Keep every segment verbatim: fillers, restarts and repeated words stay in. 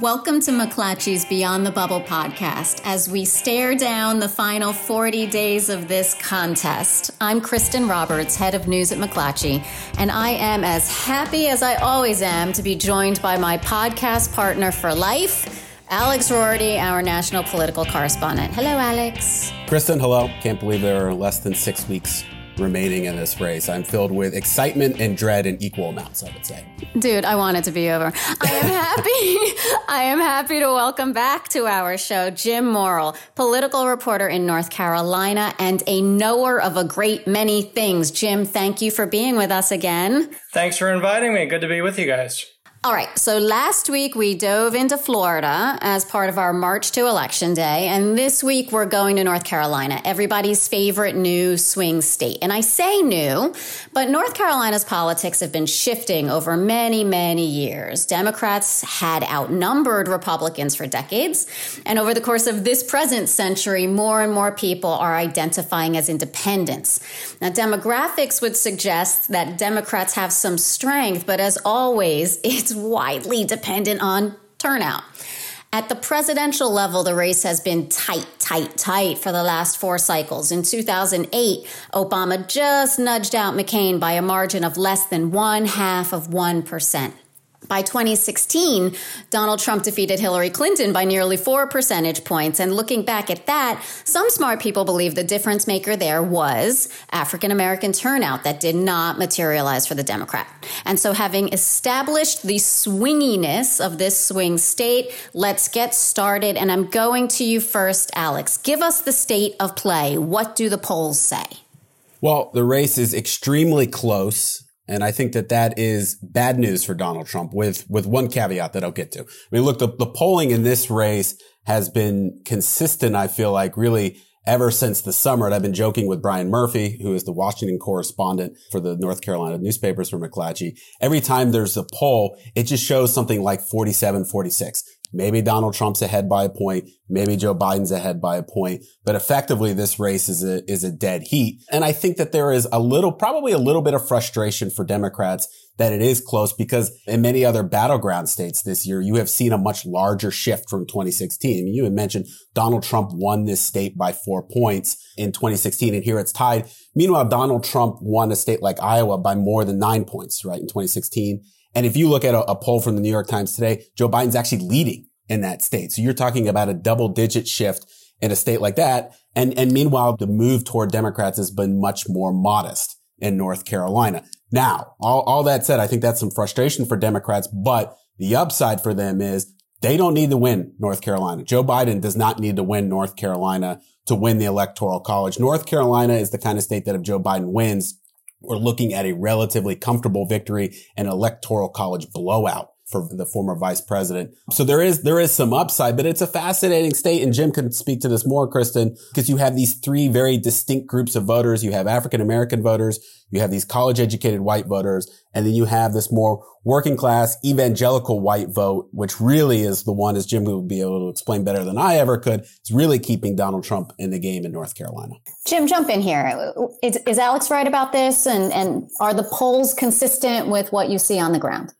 Welcome to McClatchy's Beyond the Bubble podcast as we stare down the final forty days of this contest. I'm Kristen Roberts, head of news at McClatchy, and I am as happy as I always am to be joined by my podcast partner for life, Alex Rorty, our national political correspondent. Hello, Alex. Kristen, hello. Can't believe there are less than six weeks remaining in this race. I'm filled with excitement and dread in equal amounts, I would say. Dude, I want it to be over. I am happy. I am happy to welcome back to our show Jim Morrill, political reporter in North Carolina and a knower of a great many things. Jim, thank you for being with us again. Thanks for inviting me. Good to be with you guys. All right. So last week we dove into Florida as part of our march to Election Day. And this week we're going to North Carolina, everybody's favorite new swing state. And I say new, but North Carolina's politics have been shifting over many, many years. Democrats had outnumbered Republicans for decades. And over the course of this present century, more and more people are identifying as independents. Now, demographics would suggest that Democrats have some strength, but as always, it's widely dependent on turnout. At the presidential level, the race has been tight, tight, tight for the last four cycles. In two thousand eight, Obama just nudged out McCain by a margin of less than one half of one percent. By twenty sixteen, Donald Trump defeated Hillary Clinton by nearly four percentage points. And looking back at that, some smart people believe the difference maker there was African-American turnout that did not materialize for the Democrat. And so having established the swinginess of this swing state, let's get started. And I'm going to you first, Alex. Give us the state of play. What do the polls say? Well, the race is extremely close. And I think that that is bad news for Donald Trump with, with one caveat that I'll get to. I mean, look, the, the polling in this race has been consistent, I feel like, really ever since the summer. And I've been joking with Brian Murphy, who is the Washington correspondent for the North Carolina newspapers for McClatchy. Every time there's a poll, it just shows something like forty-seven, forty-six. Maybe Donald Trump's ahead by a point. Maybe Joe Biden's ahead by a point. But effectively, this race is a, is a dead heat. And I think that there is a little, probably a little bit of frustration for Democrats that it is close because in many other battleground states this year, you have seen a much larger shift from twenty sixteen. I mean, you had mentioned Donald Trump won this state by four points in twenty sixteen, and here it's tied. Meanwhile, Donald Trump won a state like Iowa by more than nine points, right, in twenty sixteen. And if you look at a, a poll from the New York Times today, Joe Biden's actually leading in that state. So you're talking about a double digit shift in a state like that. And, and meanwhile, the move toward Democrats has been much more modest in North Carolina. Now, all, all that said, I think that's some frustration for Democrats, but the upside for them is they don't need to win North Carolina. Joe Biden does not need to win North Carolina to win the Electoral College. North Carolina is the kind of state that if Joe Biden wins, we're looking at a relatively comfortable victory and electoral college blowout for the former vice president. So there is there is some upside, but it's a fascinating state. And Jim can speak to this more, Kristen, because you have these three very distinct groups of voters. You have African-American voters, you have these college-educated white voters, and then you have this more working-class evangelical white vote, which really is the one, as Jim would be able to explain better than I ever could, it's really keeping Donald Trump in the game in North Carolina. Jim, jump in here. Is, is Alex right about this? And, and are the polls consistent with what you see on the ground?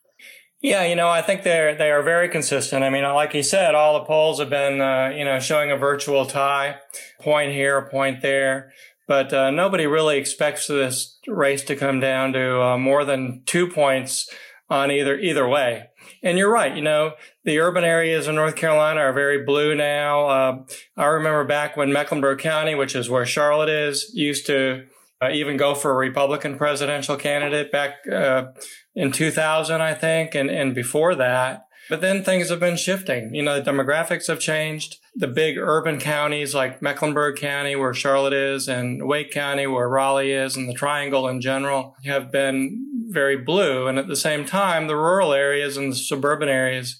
Yeah, you know, I think they're they are very consistent. I mean, like you said, all the polls have been, uh, you know, showing a virtual tie, point here, point there. But uh, nobody really expects this race to come down to uh, more than two points on either either way. And you're right. You know, the urban areas in North Carolina are very blue now. Uh, I remember back when Mecklenburg County, which is where Charlotte is, used to Uh, even go for a Republican presidential candidate back uh, in two thousand, I think, and, and before that. But then things have been shifting. You know, the demographics have changed. The big urban counties like Mecklenburg County, where Charlotte is, and Wake County, where Raleigh is, and the Triangle in general have been very blue. And at the same time, the rural areas and the suburban areas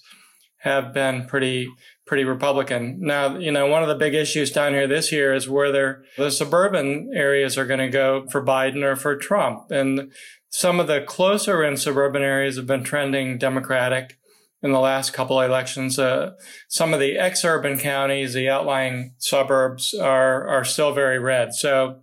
have been pretty pretty Republican. Now, you know, one of the big issues down here this year is whether the suburban areas are going to go for Biden or for Trump. And some of the closer in suburban areas have been trending Democratic in the last couple of elections. Uh, some of the ex-urban counties, the outlying suburbs are, are still very red. So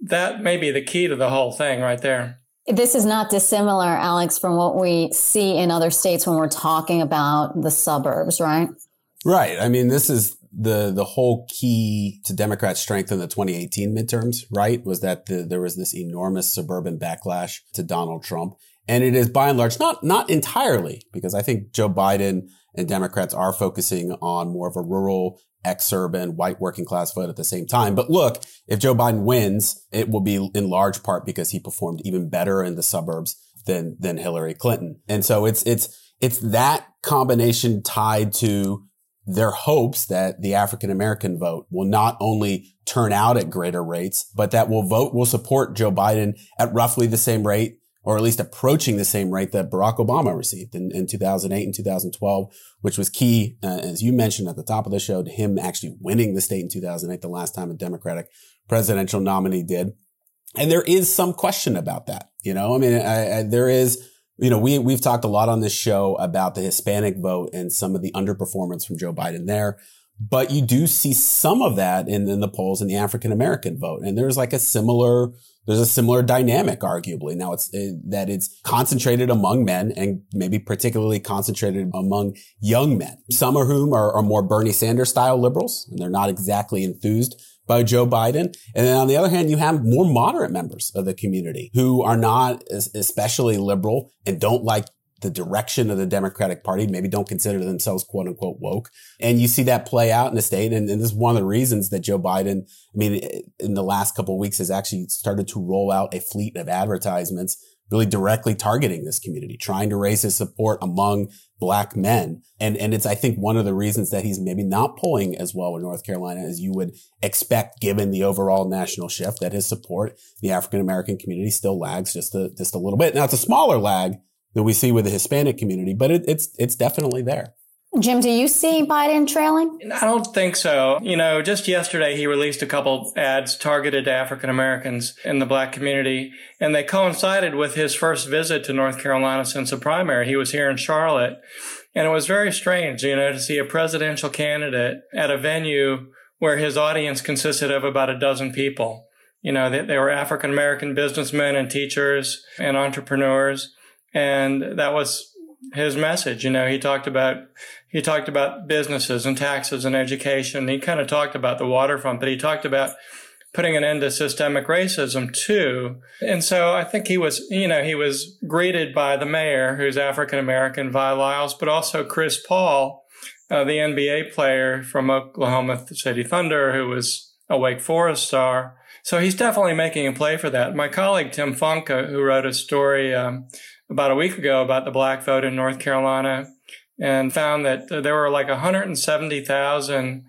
that may be the key to the whole thing right there. This is not dissimilar, Alex, from what we see in other states when we're talking about the suburbs, right? Right. I mean, this is the the whole key to Democrats' strength in the twenty eighteen midterms, right, was that the, there was this enormous suburban backlash to Donald Trump. And it is by and large, not not entirely, because I think Joe Biden and Democrats are focusing on more of a rural, ex-urban, white working class vote at the same time. But look, if Joe Biden wins, it will be in large part because he performed even better in the suburbs than than Hillary Clinton. And so it's it's it's that combination tied to their hopes that the African-American vote will not only turn out at greater rates, but that will vote will support Joe Biden at roughly the same rate, or at least approaching the same rate that Barack Obama received in, in two thousand eight and two thousand twelve, which was key, uh, as you mentioned at the top of the show, to him actually winning the state in two thousand eight, the last time a Democratic presidential nominee did. And there is some question about that. You know, I mean, I, I, there is, you know, we, we've talked a lot on this show about the Hispanic vote and some of the underperformance from Joe Biden there. But you do see some of that in, in the polls in the African-American vote. And there's like a similar, there's a similar dynamic, arguably. Now it's it, that it's concentrated among men and maybe particularly concentrated among young men, some of whom are, are more Bernie Sanders style liberals, and they're not exactly enthused by Joe Biden. And then on the other hand, you have more moderate members of the community who are not especially liberal and don't like the direction of the Democratic Party, maybe don't consider themselves quote unquote woke. And you see that play out in the state. And, and this is one of the reasons that Joe Biden, I mean, in the last couple of weeks has actually started to roll out a fleet of advertisements really directly targeting this community, trying to raise his support among black men. And, and it's, I think, one of the reasons that he's maybe not polling as well in North Carolina as you would expect, given the overall national shift, that his support, the African-American community still lags just a, just a little bit. Now, it's a smaller lag that we see with the Hispanic community, but it, it's it's definitely there. Jim, do you see Biden trailing? I don't think so. You know, just yesterday he released a couple ads targeted to African Americans in the black community, and they coincided with his first visit to North Carolina since the primary. He was here in Charlotte, and it was very strange, you know, to see a presidential candidate at a venue where his audience consisted of about a dozen people. You know, they, they were African American businessmen and teachers and entrepreneurs. And that was his message. You know, he talked about, he talked about businesses and taxes and education. He kind of talked about the waterfront, but he talked about putting an end to systemic racism too. And so I think he was, you know, he was greeted by the mayor, who's African American, Vi Lyles, but also Chris Paul, uh, the N B A player from Oklahoma City Thunder, who was a Wake Forest star. So he's definitely making a play for that. My colleague, Tim Funka, who wrote a story, um, about a week ago about the black vote in North Carolina, and found that there were like one hundred seventy thousand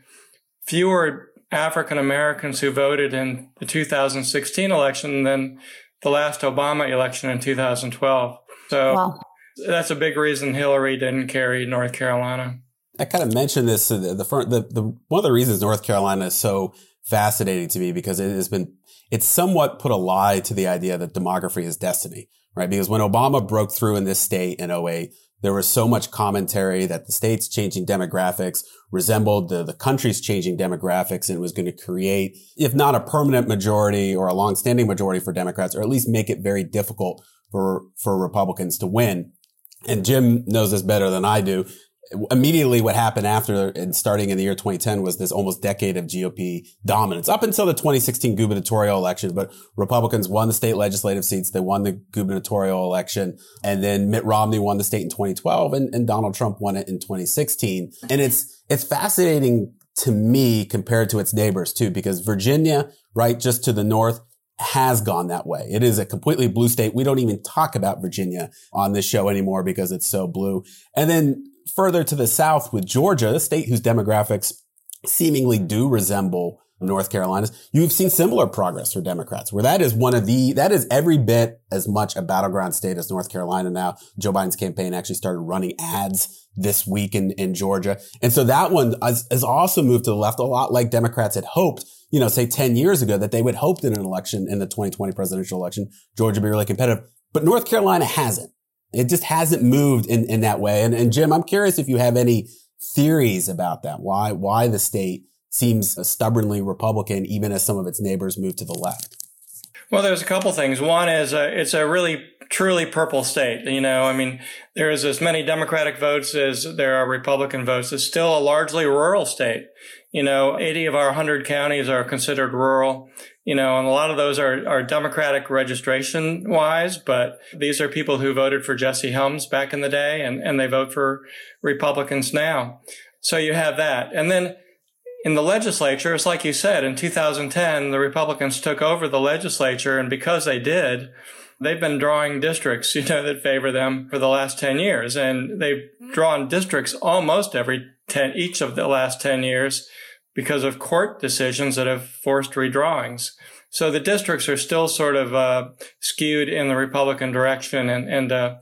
fewer African Americans who voted in the two thousand sixteen election than the last Obama election in two thousand twelve. So wow. That's a big reason Hillary didn't carry North Carolina. I kind of mentioned this. The, the, the, the one of the reasons North Carolina is so fascinating to me, because it has been, it's somewhat put a lie to the idea that demography is destiny. Right. Because when Obama broke through in this state in oh eight, there was so much commentary that the state's changing demographics resembled the, the country's changing demographics and was going to create, if not a permanent majority or a longstanding majority for Democrats, or at least make it very difficult for, for Republicans to win. And Jim knows this better than I do. Immediately what happened after and starting in the year twenty ten was this almost decade of G O P dominance up until the twenty sixteen gubernatorial election. But Republicans won the state legislative seats. They won the gubernatorial election. And then Mitt Romney won the state in twenty twelve and, and Donald Trump won it in twenty sixteen. And it's, it's fascinating to me compared to its neighbors too, because Virginia, right, just to the north, has gone that way. It is a completely blue state. We don't even talk about Virginia on this show anymore because it's so blue. And then further to the south with Georgia, a state whose demographics seemingly do resemble North Carolina's, you've seen similar progress for Democrats, where that is one of the, that is every bit as much a battleground state as North Carolina now. Joe Biden's campaign actually started running ads this week in, in Georgia. And so that one has, has also moved to the left a lot, like Democrats had hoped, you know, say ten years ago, that they would hope in an election, in the twenty twenty presidential election, Georgia would be really competitive. But North Carolina hasn't. It just hasn't moved in, in that way. And, and Jim, I'm curious if you have any theories about that, why why the state seems stubbornly Republican, even as some of its neighbors move to the left. Well, there's a couple things. One is uh, it's a really truly purple state. You know, I mean, there is as many Democratic votes as there are Republican votes. It's still a largely rural state. You know, eighty of our one hundred counties are considered rural. You know, and a lot of those are, are Democratic registration wise, but these are people who voted for Jesse Helms back in the day, and, and they vote for Republicans now. So you have that. And then in the legislature, it's like you said, in two thousand ten, the Republicans took over the legislature. And because they did, they've been drawing districts, you know, that favor them for the last ten years. And they've drawn districts almost every ten, each of the last ten years because of court decisions that have forced redrawings. So the districts are still sort of uh, skewed in the Republican direction. And, and uh,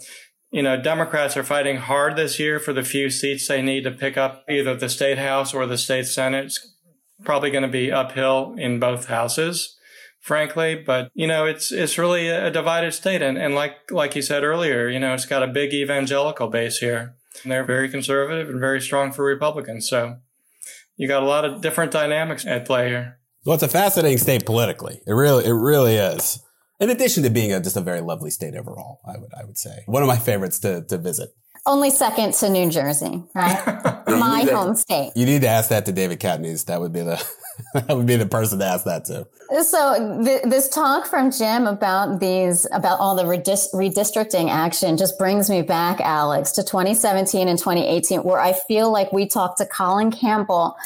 you know, Democrats are fighting hard this year for the few seats they need to pick up either the state house or the state senate. It's probably going to be uphill in both houses, frankly, but, you know, it's it's really a divided state. And, and like like you said earlier, you know, it's got a big evangelical base here, and they're very conservative and very strong for Republicans. So you got a lot of different dynamics at play here. Well, it's a fascinating state politically. It really it really is. In addition to being a, just a very lovely state overall, I would I would say. One of my favorites to, to visit. Only second to New Jersey, right? My home state. You need to ask that to David Katniss. That would be the that would be the person to ask that to. So th- this talk from Jim about these about all the redist- redistricting action just brings me back, Alex, to twenty seventeen and twenty eighteen, where I feel like we talked to Colin Campbell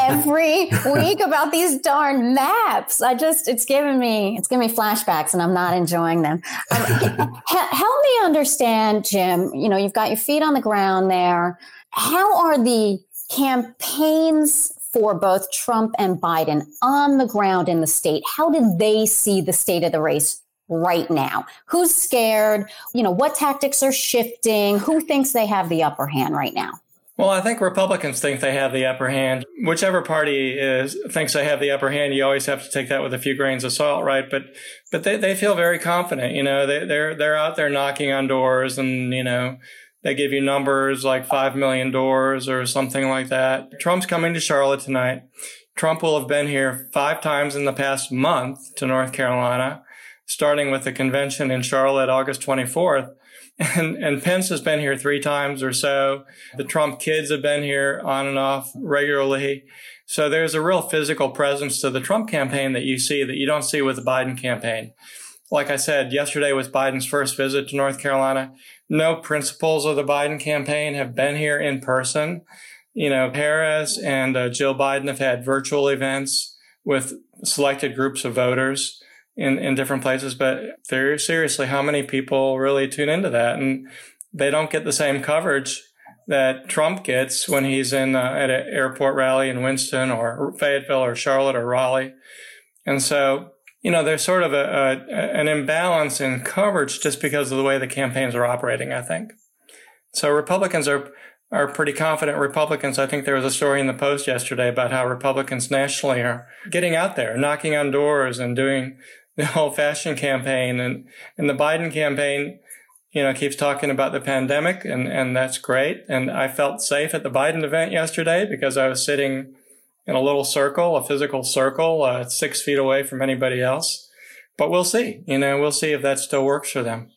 every week about these darn maps. I just it's giving me it's giving me flashbacks, and I'm not enjoying them. Um, ha- help me understand, Jim. You know, you've got your feet on the ground there. How are the campaigns for both Trump and Biden on the ground in the state? How did they see the state of the race right now? Who's scared? You know, what tactics are shifting? Who thinks they have the upper hand right now? Well, I think Republicans think they have the upper hand. Whichever party is thinks they have the upper hand, you always have to take that with a few grains of salt, right? But but they, they feel very confident. You know, they, they're they're out there knocking on doors, and, you know, they give you numbers like five million doors or something like that. Trump's coming to Charlotte tonight. Trump will have been here five times in the past month to North Carolina, starting with the convention in Charlotte, August twenty-fourth. And, and Pence has been here three times or so. The Trump kids have been here on and off regularly. So there's a real physical presence to the Trump campaign that you see that you don't see with the Biden campaign. Like I said, yesterday was Biden's first visit to North Carolina. No principals of the Biden campaign have been here in person. You know, Harris and uh, Jill Biden have had virtual events with selected groups of voters in, in different places. But there, seriously, how many people really tune into that? And they don't get the same coverage that Trump gets when he's in uh, at an airport rally in Winston or Fayetteville or Charlotte or Raleigh. And so, you know, there's sort of a, a an imbalance in coverage just because of the way the campaigns are operating, I think. So Republicans are are pretty confident. Republicans, I think there was a story in the Post yesterday about how Republicans nationally are getting out there, knocking on doors and doing the old-fashioned campaign. And, and the Biden campaign, you know, keeps talking about the pandemic, and, and that's great. And I felt safe at the Biden event yesterday because I was sitting in a little circle, a physical circle, uh, six feet away from anybody else. But we'll see. You know, we'll see if that still works for them.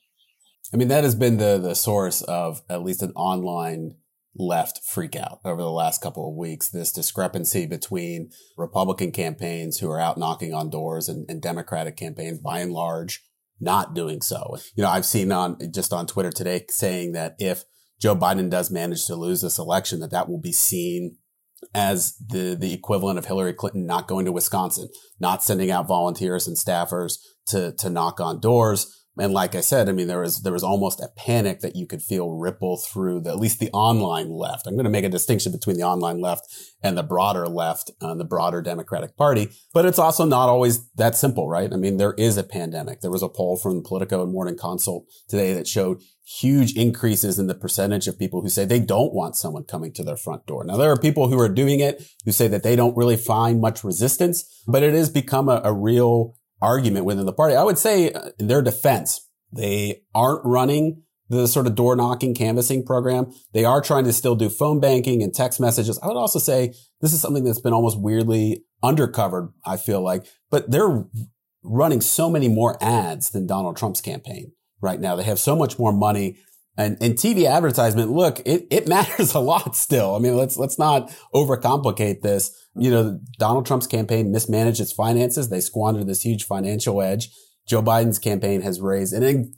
I mean, that has been the the source of at least an online left freakout over the last couple of weeks, this discrepancy between Republican campaigns who are out knocking on doors and, and Democratic campaigns, by and large, not doing so. You know, I've seen on just on Twitter today saying that if Joe Biden does manage to lose this election, that that will be seen as the, the equivalent of Hillary Clinton not going to Wisconsin, not sending out volunteers and staffers to, to knock on doors. And like I said, I mean, there was, there was almost a panic that you could feel ripple through the, at least the online left. I'm going to make a distinction between the online left and the broader left and the broader Democratic Party. But it's also not always that simple, right? I mean, there is a pandemic. There was a poll from Politico and Morning Consult today that showed huge increases in the percentage of people who say they don't want someone coming to their front door. Now, there are people who are doing it who say that they don't really find much resistance, but it has become a, a real argument within the party. I would say in their defense, they aren't running the sort of door knocking canvassing program. They are trying to still do phone banking and text messages. I would also say this is something that's been almost weirdly undercovered, I feel like, but they're running so many more ads than Donald Trump's campaign right now. They have so much more money. And, and T V advertisement, look, it, it matters a lot still. I mean, let's, let's not overcomplicate this. You know, Donald Trump's campaign mismanaged its finances. They squandered this huge financial edge. Joe Biden's campaign has raised an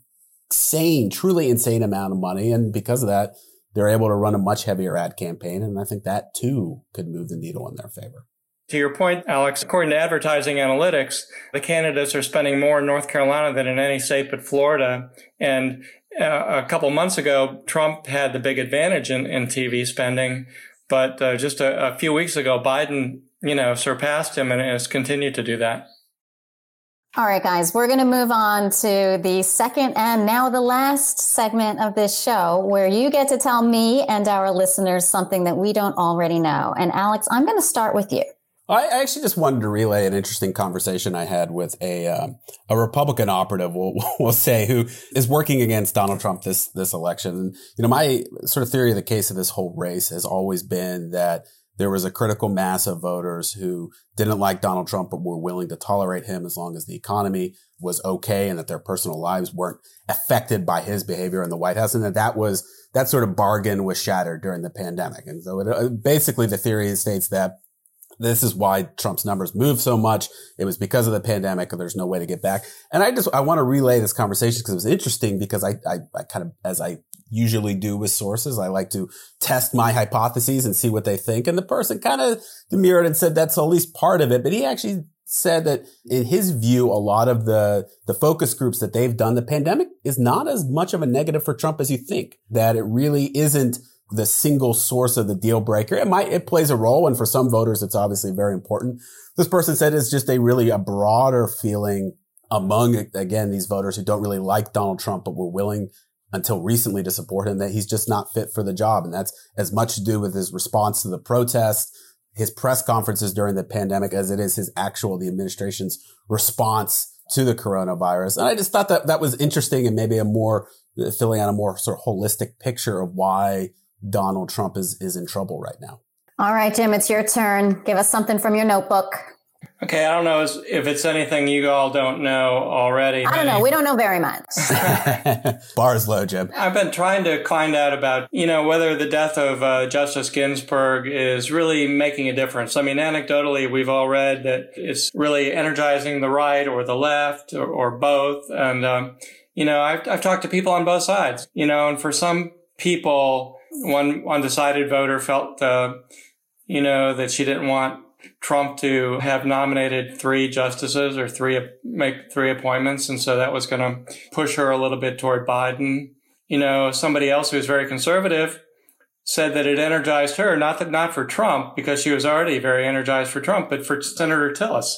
insane, truly insane amount of money. And because of that, they're able to run a much heavier ad campaign. And I think that too could move the needle in their favor. To your point, Alex, according to advertising analytics, the candidates are spending more in North Carolina than in any state but Florida. And Uh, a couple months ago, Trump had the big advantage in, in T V spending, but uh, just a, a few weeks ago, Biden, you know, surpassed him and has continued to do that. All right, guys, we're going to move on to the second and now the last segment of this show where you get to tell me and our listeners something that we don't already know. And Alex, I'm going to start with you. I actually just wanted to relay an interesting conversation I had with a um, a Republican operative, we'll, we'll say, who is working against Donald Trump this this election. And, you know, my sort of theory of the case of this whole race has always been that there was a critical mass of voters who didn't like Donald Trump but were willing to tolerate him as long as the economy was okay and that their personal lives weren't affected by his behavior in the White House, and that that was that sort of bargain was shattered during the pandemic. And so it, basically, the theory states that this is why Trump's numbers moved so much. It was because of the pandemic, and there's no way to get back. And I just I want to relay this conversation because it was interesting. Because I, I I kind of, as I usually do with sources, I like to test my hypotheses and see what they think. And the person kind of demurred and said that's at least part of it, but he actually said that in his view, a lot of the the focus groups that they've done, the pandemic is not as much of a negative for Trump as you think. That it really isn't the single source of the deal breaker. It might, it plays a role. And for some voters, it's obviously very important. This person said it's just a really a broader feeling among, again, these voters who don't really like Donald Trump, but were willing until recently to support him, that he's just not fit for the job. And that's as much to do with his response to the protests, his press conferences during the pandemic, as it is his actual, the administration's response to the coronavirus. And I just thought that that was interesting and maybe a more, filling out a more sort of holistic picture of why Donald Trump is, is in trouble right now. All right, Jim, it's your turn. Give us something from your notebook. Okay, I don't know if it's anything you all don't know already. I don't know. We don't know very much. Bar's low, Jim. I've been trying to find out about, you know, whether the death of uh, Justice Ginsburg is really making a difference. I mean, anecdotally, we've all read that it's really energizing the right or the left or, or both. And, um, you know, I've, I've talked to people on both sides, you know, and for some people, one undecided voter felt, uh, you know, that she didn't want Trump to have nominated three justices or three make three appointments. And so that was going to push her a little bit toward Biden. You know, somebody else who was very conservative said that it energized her, not that not for Trump, because she was already very energized for Trump, but for Senator Tillis.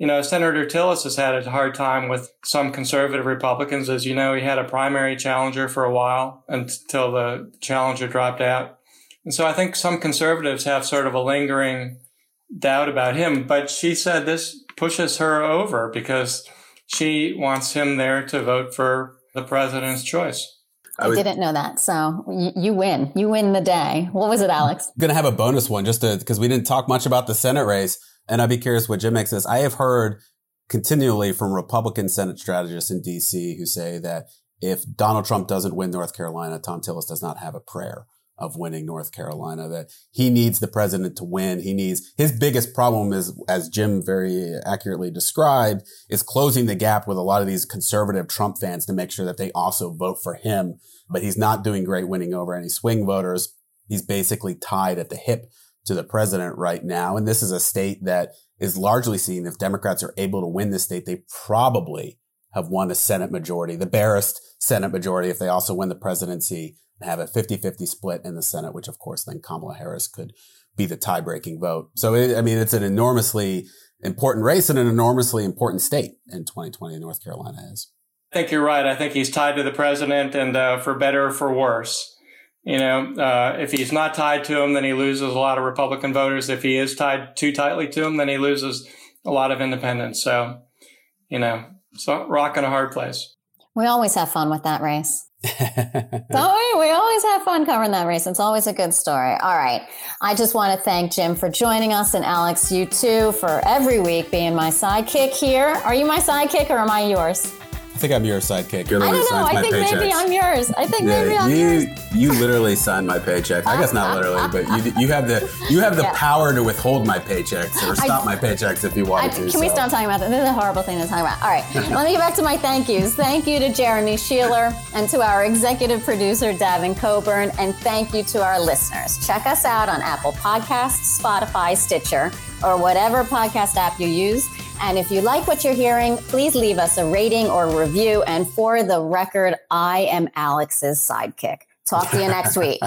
You know, Senator Tillis has had a hard time with some conservative Republicans. As you know, he had a primary challenger for a while until the challenger dropped out. And so I think some conservatives have sort of a lingering doubt about him. But she said this pushes her over because she wants him there to vote for the president's choice. I didn't know that. So you win. You win the day. What was it, Alex? I'm going to have a bonus one just to, because we didn't talk much about the Senate race. And I'd be curious what Jim makes this. I have heard continually from Republican Senate strategists in D C who say that if Donald Trump doesn't win North Carolina, Tom Tillis does not have a prayer of winning North Carolina, that he needs the president to win. He needs, his biggest problem is, as Jim very accurately described, is closing the gap with a lot of these conservative Trump fans to make sure that they also vote for him. But he's not doing great winning over any swing voters. He's basically tied at the hip to the president right now. And this is a state that is largely seen, if Democrats are able to win this state, they probably have won a Senate majority, the barest Senate majority, if they also win the presidency and have a fifty-fifty split in the Senate, which of course then Kamala Harris could be the tie-breaking vote. So, it, I mean, it's an enormously important race and an enormously important state in twenty twenty, North Carolina is. I think you're right. I think he's tied to the president and uh, for better or for worse. You know, uh, if he's not tied to him, then he loses a lot of Republican voters. If he is tied too tightly to him, then he loses a lot of independents. So, you know, so rock in a hard place. We always have fun with that race. Don't worry, we always have fun covering that race. It's always a good story. All right. I just want to thank Jim for joining us, and Alex, you too, for every week being my sidekick here. Are you my sidekick or am I yours? I think I'm your sidekick. You're I don't know. I think paychecks. maybe I'm yours. I think yeah, maybe I'm you, yours. You literally signed my paycheck. I guess not literally, but you you have the you have the yeah. power to withhold my paychecks or stop I, my paychecks if you want I, to. Can so. we stop talking about that? This is a horrible thing to talk about. All right. Let me get back to my thank yous. Thank you to Jeremy Sheeler and to our executive producer, Davin Coburn. And thank you to our listeners. Check us out on Apple Podcasts, Spotify, Stitcher, or whatever podcast app you use. And if you like what you're hearing, please leave us a rating or review. And for the record, I am Alex's sidekick. Talk to you next week.